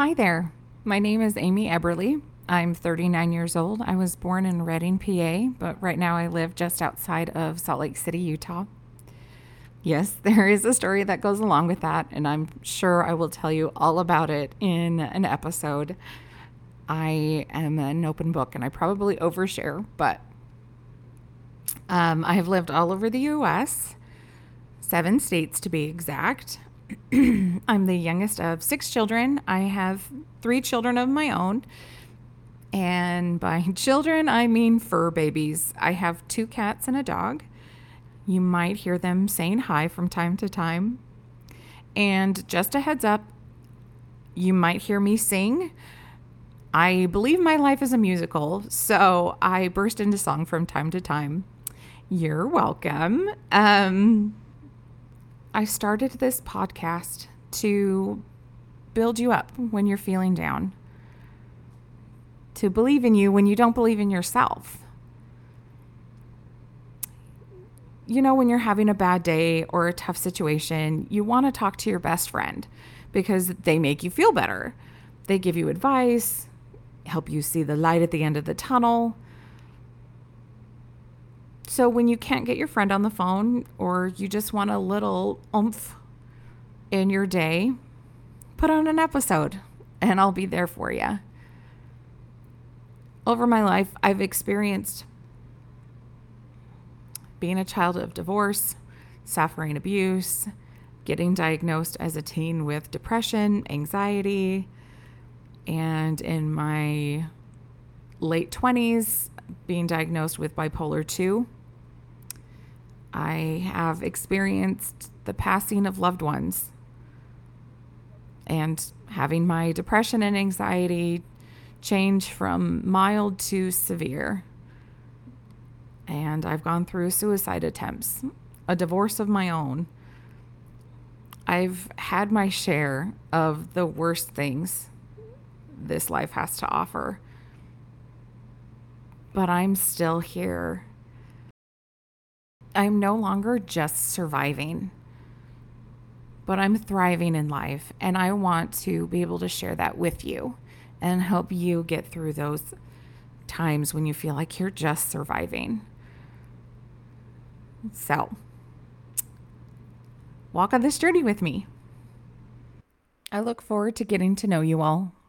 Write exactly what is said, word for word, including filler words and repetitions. Hi there. My name is Amy Eberly. I'm thirty-nine years old. I was born in Reading, P A, but right now I live just outside of Salt Lake City, Utah. Yes, there is a story that goes along with that, and I'm sure I will tell you all about it in an episode. I am an open book, and I probably overshare, but um, I have lived all over the U S, seven states to be exact. I'm the youngest of six children. I have three children of my own. And by children, I mean fur babies. I have two cats and a dog. You might hear them saying hi from time to time. And just a heads up, you might hear me sing. I believe my life is a musical, so I burst into song from time to time. You're welcome. Um... I started this podcast to build you up when you're feeling down, to believe in you when you don't believe in yourself. You know, when you're having a bad day or a tough situation, you want to talk to your best friend because they make you feel better. They give you advice, help you see the light at the end of the tunnel. So when you can't get your friend on the phone or you just want a little oomph in your day, put on an episode and I'll be there for you. Over my life, I've experienced being a child of divorce, suffering abuse, getting diagnosed as a teen with depression, anxiety, and in my late twenties, being diagnosed with bipolar two. I have experienced the passing of loved ones and having my depression and anxiety change from mild to severe. And I've gone through suicide attempts, a divorce of my own. I've had my share of the worst things this life has to offer. But I'm still here. I'm no longer just surviving, but I'm thriving in life, and I want to be able to share that with you and help you get through those times when you feel like you're just surviving. So, walk on this journey with me. I look forward to getting to know you all.